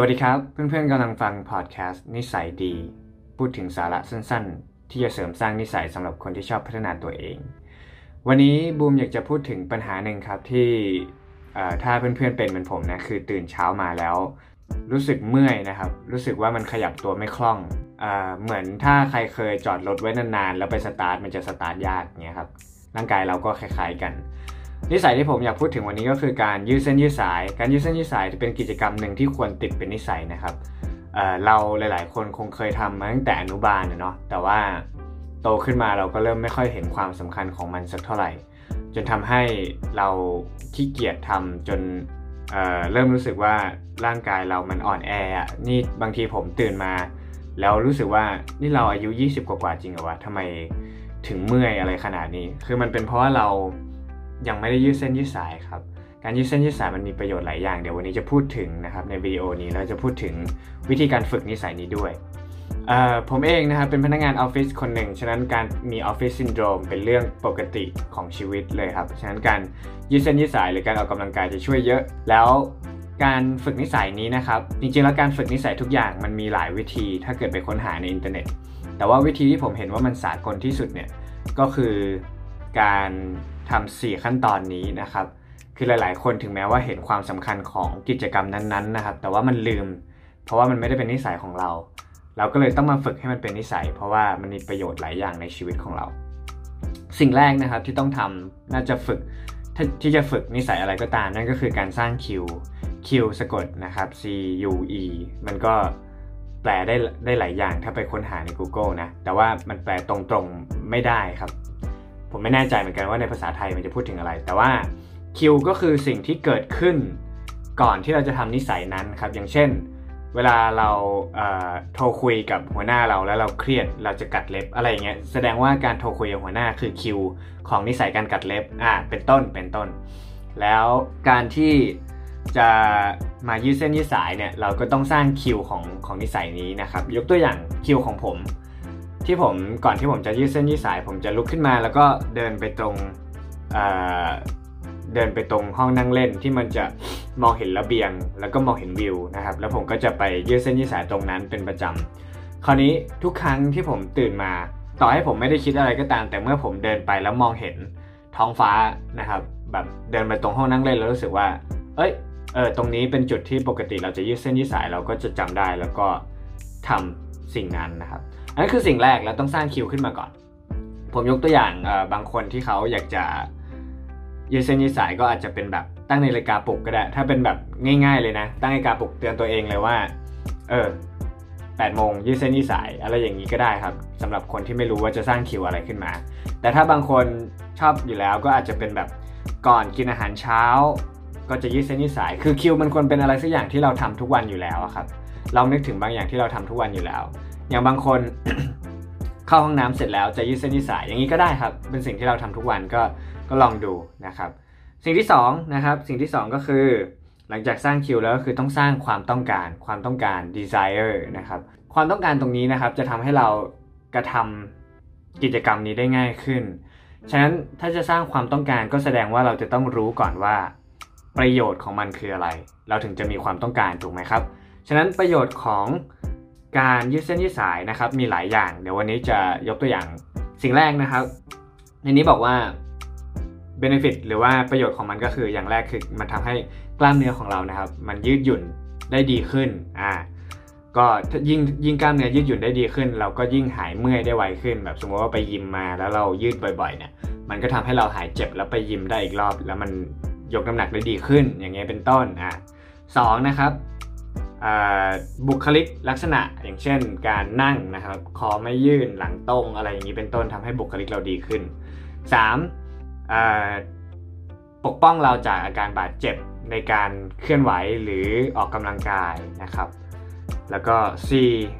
สวัสดีครับเพื่อนๆกำลังฟังพอดแคสต์นิสัยดีพูดถึงสาระสั้นๆที่จะเสริมสร้างนิสัยสำหรับคนที่ชอบพัฒนาตัวเองวันนี้บูมอยากจะพูดถึงปัญหาหนึ่งครับที่ถ้าเพื่อนๆเป็นเหมือนผมนะคือตื่นเช้ามาแล้วรู้สึกเมื่อยนะครับรู้สึกว่ามันขยับตัวไม่คล่องเหมือนถ้าใครเคยจอดรถไว้นานๆแล้วไปสตาร์ทมันจะสตาร์ทยากเงี้ยครับร่างกายเราก็คล้ายๆกันนิสัยที่ผมอยากพูดถึงวันนี้ก็คือการยืดเส้นยืดสายการยืดเส้นยืดสายจะเป็นกิจกรรมหนึ่งที่ควรติดเป็นนิสัยนะครับ เราหลายๆคนคงเคยทำมาตั้งแต่อนุบาลเนาะแต่ว่าโตขึ้นมาเราก็เริ่มไม่ค่อยเห็นความสำคัญของมันสักเท่าไหร่จนทำให้เราขี้เกียจทำจนเริ่มรู้สึกว่าร่างกายเรามันอ่อนแอนี่บางทีผมตื่นมาแล้วรู้สึกว่านี่เราอายุ20กว่าจริงเหรอวะทำไมถึงเมื่อยอะไรขนาดนี้คือมันเป็นเพราะว่าเรายังไม่ได้ยืดเส้นยืดสายครับการยืดเส้นยืดสายมันมีประโยชน์หลายอย่างเดี๋ยววันนี้จะพูดถึงนะครับในวิดีโอนี้เราจะพูดถึงวิธีการฝึกนิสัยนี้ด้วยผมเองนะครับเป็นพนักงานออฟฟิศคนหนึ่งฉะนั้นการมีออฟฟิศซินโดรมเป็นเรื่องปกติของชีวิตเลยครับฉะนั้นการยืดเส้นยืดสายหรือการออกกำลังกายจะช่วยเยอะแล้วการฝึกนิสัยนี้นะครับจริงๆแล้วการฝึกนิสัยทุกอย่างมันมีหลายวิธีถ้าเกิดไปค้นหาในอินเทอร์เน็ตแต่ว่าวิธีที่ผมเห็นว่ามันสากลที่สุดเนี่ยก็คือการทำ4ขั้นตอนนี้นะครับคือหลายๆคนถึงแม้ว่าเห็นความสำคัญของกิจกรรมนั้นๆนะครับแต่ว่ามันลืมเพราะว่ามันไม่ได้เป็นนิสัยของเราเราก็เลยต้องมาฝึกให้มันเป็นนิสัยเพราะว่ามันมีประโยชน์หลายอย่างในชีวิตของเราสิ่งแรกนะครับที่ต้องทำน่าจะฝึกที่จะฝึกนิสัยอะไรก็ตามนั่นก็คือการสร้างคิวสะกดนะครับ C U E มันก็แปลได้หลายอย่างถ้าไปค้นหาใน Google นะแต่ว่ามันแปลตรงๆไม่ได้ครับผมไม่แน่ใจเหมือนกันว่าในภาษาไทยมันจะพูดถึงอะไรแต่ว่าคิวก็คือสิ่งที่เกิดขึ้นก่อนที่เราจะทำนิสัยนั้นครับอย่างเช่นเวลาเราโทรคุยกับหัวหน้าเราแล้วเราเครียดเราจะกัดเล็บอะไรอย่างเงี้ยแสดงว่าการโทรคุยกับหัวหน้าคือคิวของนิสัยการกัดเล็บเป็นต้นแล้วการที่จะมายืดเส้นยืดสายเนี่ยเราก็ต้องสร้างคิวของนิสัยนี้นะครับยกตัวอย่างคิวของผมที่ผมก่อนที่ผมจะยืดเส้นยืดสายผมจะลุกขึ้นมาแล้วก็เดินไปตรงห้องนั่งเล่นที่มันจะมองเห็นระเบียงแล้วก็มองเห็นวิวนะครับแล้วผมก็จะไปยืดเส้นยืดสายตรงนั้นเป็นประจำคราวนี้ทุกครั้งที่ผมตื่นมาต่อให้ผมไม่ได้คิดอะไรก็ตามแต่เมื่อผมเดินไปแล้วมองเห็นท้องฟ้านะครับแบบเดินไปตรงห้องนั่งเล่นแล้วรู้สึกว่าตรงนี้เป็นจุดที่ปกติเราจะยืดเส้นยืดสายเราก็จะจำได้แล้วก็ทำสิ่งนั้นนะครับนั่นคือสิ่งแรกเราต้องสร้างคิวขึ้นมาก่อนผมยกตัวอย่างบางคนที่เขาอยากจะยืดเส้นยืดสายก็อาจจะเป็นแบบตั้งนาฬิกาปลุกก็ได้ถ้าเป็นแบบง่ายๆเลยนะตั้งนาฬิกาปลุกเตือนตัวเองเลยว่า8 โมงยืดเส้นยืดสายอะไรอย่างนี้ก็ได้ครับสำหรับคนที่ไม่รู้ว่าจะสร้างคิวอะไรขึ้นมาแต่ถ้าบางคนชอบอยู่แล้วก็อาจจะเป็นแบบก่อนกินอาหารเช้าก็จะยืดเส้นยืดสายคือคิวมันควรเป็นอะไรสักอย่างที่เราทำทุกวันอยู่แล้วครับลองนึกถึงบางอย่างที่เราทำทุกวันอยู่แล้วอย่างบางคน เข้าห้องน้ำเสร็จแล้วจะยืดเส้นยืดสายอย่างนี้ก็ได้ครับเป็นสิ่งที่เราทำทุกวันก็ลองดูนะครับสิ่งที่สองก็คือหลังจากสร้างคิวแล้วก็คือต้องสร้างความต้องการ desire นะครับความต้องการตรงนี้นะครับจะทำให้เรากระทำกิจกรรมนี้ได้ง่ายขึ้นฉะนั้นถ้าจะสร้างความต้องการก็แสดงว่าเราจะต้องรู้ก่อนว่าประโยชน์ของมันคืออะไรเราถึงจะมีความต้องการถูกไหมครับฉะนั้นประโยชน์ของการยืดเส้นยืดสายนะครับมีหลายอย่างเดี๋ยววันนี้จะยกตัวอย่างสิ่งแรกนะครับในนี้บอกว่า benefit หรือว่าประโยชน์ของมันก็คืออย่างแรกคือมันทำให้กล้ามเนื้อของเรานะครับมันยืดหยุ่นได้ดีขึ้นก็ยิ่งกล้ามเนื้อยืดหยุ่นได้ดีขึ้นเราก็ยิ่งหายเมื่อยได้ไวขึ้นแบบสมมติว่าไปยิมมาแล้วเรายืดบ่อยๆเนี่ยมันก็ทำให้เราหายเจ็บแล้วไปยิมได้อีกรอบแล้วมันยกน้ำหนักได้ดีขึ้นอย่างเงี้ยเป็นต้น2นะครับบุคลิกลักษณะอย่างเช่นการนั่งนะครับคอไม่ยื่นหลังตรงอะไรอย่างนี้เป็นต้นทำให้บุคลิกเราดีขึ้น3ปกป้องเราจากอาการบาดเจ็บในการเคลื่อนไหวหรือออกกำลังกายนะครับแล้วก็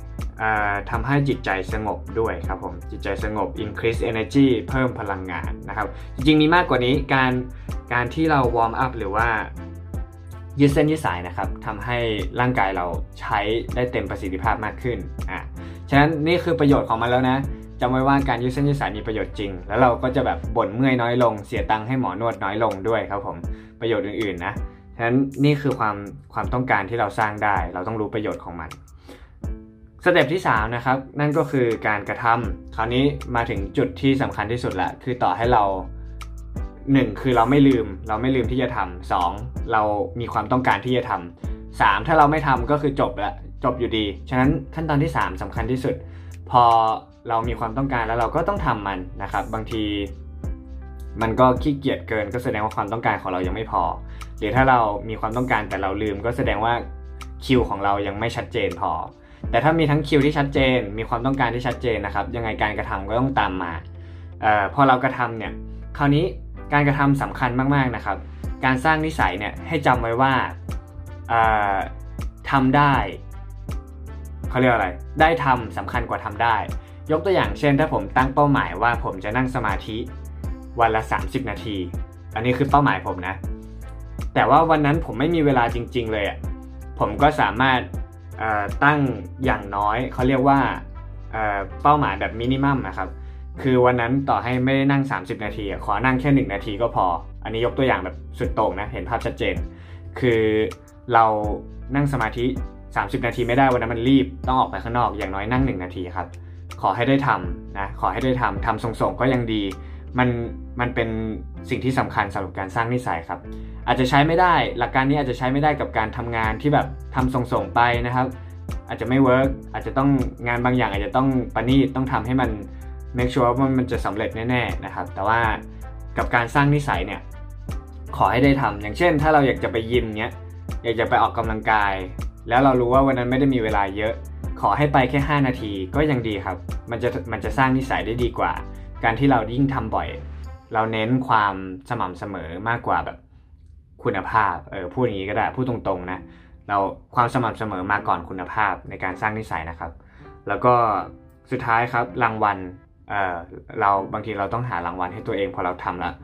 4ทำให้จิตใจสงบด้วยครับผมจิตใจสงบ increase energy เพิ่มพลังงานนะครับจริงๆมีมากกว่านี้การที่เราวอร์มอัพหรือว่ายืดเส้นยืดสายนะครับทำให้ร่างกายเราใช้ได้เต็มประสิทธิภาพมากขึ้นฉะนั้นนี่คือประโยชน์ของมันแล้วนะจำไว้ว่าการยืดเส้นยืดสายมีประโยชน์จริงแล้วเราก็จะแบบบ่นเมื่อยน้อยลงเสียตังค์ให้หมอนวดน้อยลงด้วยครับผมประโยชน์อื่นๆนะ ฉะนั้นนี่คือความต้องการที่เราสร้างได้เราต้องรู้ประโยชน์ของมันสเต็ปที่3นะครับนั่นก็คือการกระทำคราวนี้มาถึงจุดที่สำคัญที่สุดละคือต่อให้เรา1คือเราไม่ลืมที่จะทำ2เรามีความต้องการที่จะทำ3ถ้าเราไม่ทำก็คือจบละจบอยู่ดีฉะนั้นขั้นตอนที่3สำคัญที่สุดพอเรามีความต้องการแล้วเราก็ต้องทำมันนะครับบางทีมันก็ขี้เกียจเกินก็แสดงว่าความต้องการของเรายังไม่พอหรือถ้าเรามีความต้องการแต่เราลืมก็แสดงว่าคิวของเรายังไม่ชัดเจนพอแต่ถ้ามีทั้งคิวที่ชัดเจนมีความต้องการที่ชัดเจนนะครับยังไงการกระทำก็ต้องตามมาพอเรากระทำเนี่ยคราวนี้การกระทำสำคัญมากๆนะครับการสร้างนิสัยเนี่ยให้จำไว้ว่าทำได้เขาเรียกอะไรได้ทำสำคัญกว่าทำได้ยกตัวอย่างเช่นถ้าผมตั้งเป้าหมายว่าผมจะนั่งสมาธิวันละ30นาทีอันนี้คือเป้าหมายผมนะแต่ว่าวันนั้นผมไม่มีเวลาจริงๆเลยอ่ะผมก็สามารถตั้งอย่างน้อยเขาเรียกว่าเป้าหมายแบบมินิมัมนะครับคือวันนั้นต่อให้ไม่ได้นั่ง30นาทีขอนั่งแค่1นาทีก็พออันนี้ยกตัวอย่างแบบสุดโต่งนะเห็นภาพชัดเจนคือเรานั่งสมาธิ30นาทีไม่ได้วันนั้นมันรีบต้องออกไปข้างนอกอย่างน้อยนั่ง1นาทีครับขอให้ได้ทำนะขอให้ได้ทำส่งๆก็ยังดีมันเป็นสิ่งที่สำคัญสำหรับการสร้างนิสัยครับอาจจะใช้ไม่ได้หลักการนี้อาจจะใช้ไม่ได้กับการทำงานที่แบบทำส่งๆไปนะครับอาจจะไม่เวิร์กอาจจะต้องงานบางอย่างอาจจะต้องประณีตต้องทำให้มันmake sure ว่ามันจะสำเร็จแน่ๆนะครับแต่ว่ากับการสร้างนิสัยเนี่ยขอให้ได้ทำอย่างเช่นถ้าเราอยากจะไปยิมเนี้ยอยากจะไปออกกำลังกายแล้วเรารู้ว่าวันนั้นไม่ได้มีเวลาเยอะขอให้ไปแค่5นาทีก็ยังดีครับมันจะสร้างนิสัยได้ดีกว่าการที่เรายิ่งทำบ่อยเราเน้นความสม่ำเสมอมากกว่าแบบคุณภาพพูดอย่างนี้ก็ได้พูดตรงๆนะเราความสม่ำเสมอมาก่อนคุณภาพในการสร้างนิสัยนะครับแล้วก็สุดท้ายครับรางวัลเราบางทีเราต้องหารางวัลให้ตัวเองพอเราทำแล้ว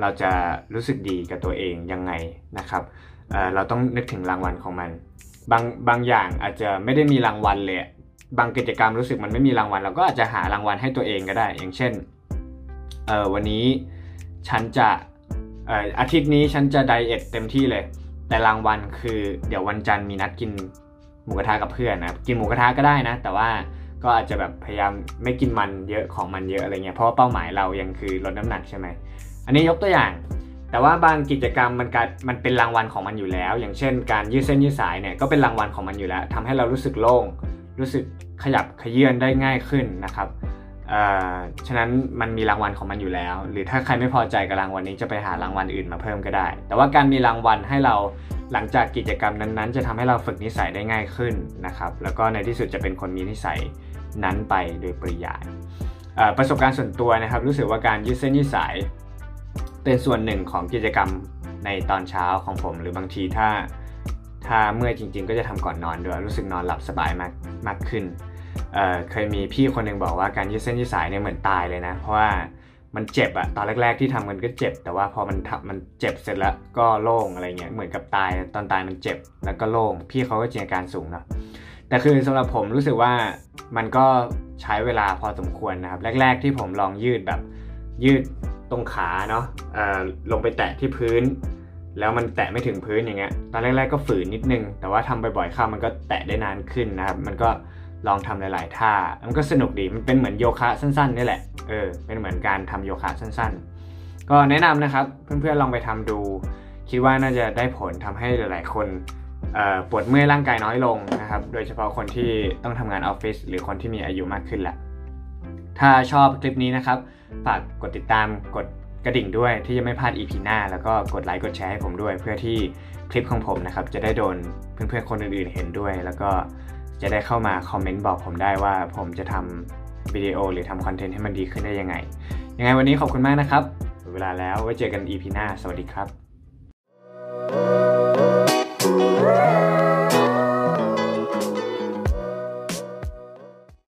เราจะรู้สึกดีกับตัวเองยังไงนะครับเราต้องนึกถึงรางวัลของมันบางอย่างอาจจะไม่ได้มีรางวัลเลยบางกิจกรรมรู้สึกมันไม่มีรางวัลเราก็อาจจะหารางวัลให้ตัวเองก็ได้อย่างเช่นวันนี้ฉันจะอาทิตย์นี้ฉันจะไดเอทเต็มที่เลยแต่รางวัลคือเดี๋ยววันจันทร์มีนัดกินหมูกระทะกับเพื่อนนะกินหมูกระทะก็ได้นะแต่ว่าก็อาจจะแบบพยายามไม่กินมันเยอะของมันเยอะอะไรเงี้ยเพราะเป้าหมายเรายังคือลดน้ำหนักใช่ไหมอันนี้ยกตัวอย่างแต่ว่าบางกิจกรรมมันเป็นรางวัลของมันอยู่แล้วอย่างเช่นการยืดเส้นยืดสายเนี่ยก็เป็นรางวัลของมันอยู่แล้วทำให้เรารู้สึกโล่งรู้สึกขยับเขยื้อนได้ง่ายขึ้นนะครับฉะนั้นมันมีรางวัลของมันอยู่แล้วหรือถ้าใครไม่พอใจกับรางวัลนี้จะไปหารางวัลอื่นมาเพิ่มก็ได้แต่ว่าการมีรางวัลให้เราหลังจากกิจกรรมนั้นๆจะทำให้เราฝึกนิสัยได้ง่ายขึ้นนะครับแล้วก็ในที่สุดจะเป็นคนมีนิสัยนั้นไปโดยปริยายประสบการณ์ส่วนตัวนะครับรู้สึกว่าการยืดเส้นยืดสายเป็นส่วนหนึ่งของกิจกรรมในตอนเช้าของผมหรือบางทีถ้าเมื่อยจริงๆก็จะทำก่อนนอนด้วยรู้สึกนอนหลับสบายมากขึ้นเคยมีพี่คนหนึ่งบอกว่าการยืดเส้นยืดสายเนี่ยเหมือนตายเลยนะเพราะว่ามันเจ็บอะตอนแรกๆที่ทำมันก็เจ็บแต่ว่าพอมันเจ็บเสร็จแล้วก็โล่งอะไรเงี้ยเหมือนกับตายตอนตายมันเจ็บแล้วก็โล่งพี่เขาก็จินตนาการสูงเนาะแต่คือสำหรับผมรู้สึกว่ามันก็ใช้เวลาพอสมควรนะครับแรกๆที่ผมลองยืดแบบยืดตรงขาเนาะลงไปแตะที่พื้นแล้วมันแตะไม่ถึงพื้นอย่างเงี้ยตอนแรกๆก็ฝืนนิดนึงแต่ว่าทำบ่อยๆเข้ามันก็แตะได้นานขึ้นนะครับมันก็ลองทำหลายๆท่ามันก็สนุกดีมันเป็นเหมือนโยคะสั้นๆนี่แหละเป็นเหมือนการทำโยคะสั้นๆก็แนะนำนะครับเพื่อนๆลองไปทำดูคิดว่าน่าจะได้ผลทำให้หลายๆคนปวดเมื่อยร่างกายน้อยลงนะครับโดยเฉพาะคนที่ต้องทำงานออฟฟิศหรือคนที่มีอายุมากขึ้นแหละถ้าชอบคลิปนี้นะครับฝากกดติดตามกดกระดิ่งด้วยที่จะไม่พลาด EP หน้าแล้วก็กดไลค์กดแชร์ให้ผมด้วยเพื่อที่คลิปของผมนะครับจะได้โดนเพื่อนๆคนอื่นๆเห็นด้วยแล้วก็จะได้เข้ามาคอมเมนต์บอกผมได้ว่าผมจะทำวิดีโอหรือทำคอนเทนต์ให้มันดีขึ้นได้ยังไงวันนี้ขอบคุณมากนะครับหมดเวลาแล้วไว้เจอกัน EP หน้าสวัสดีครับ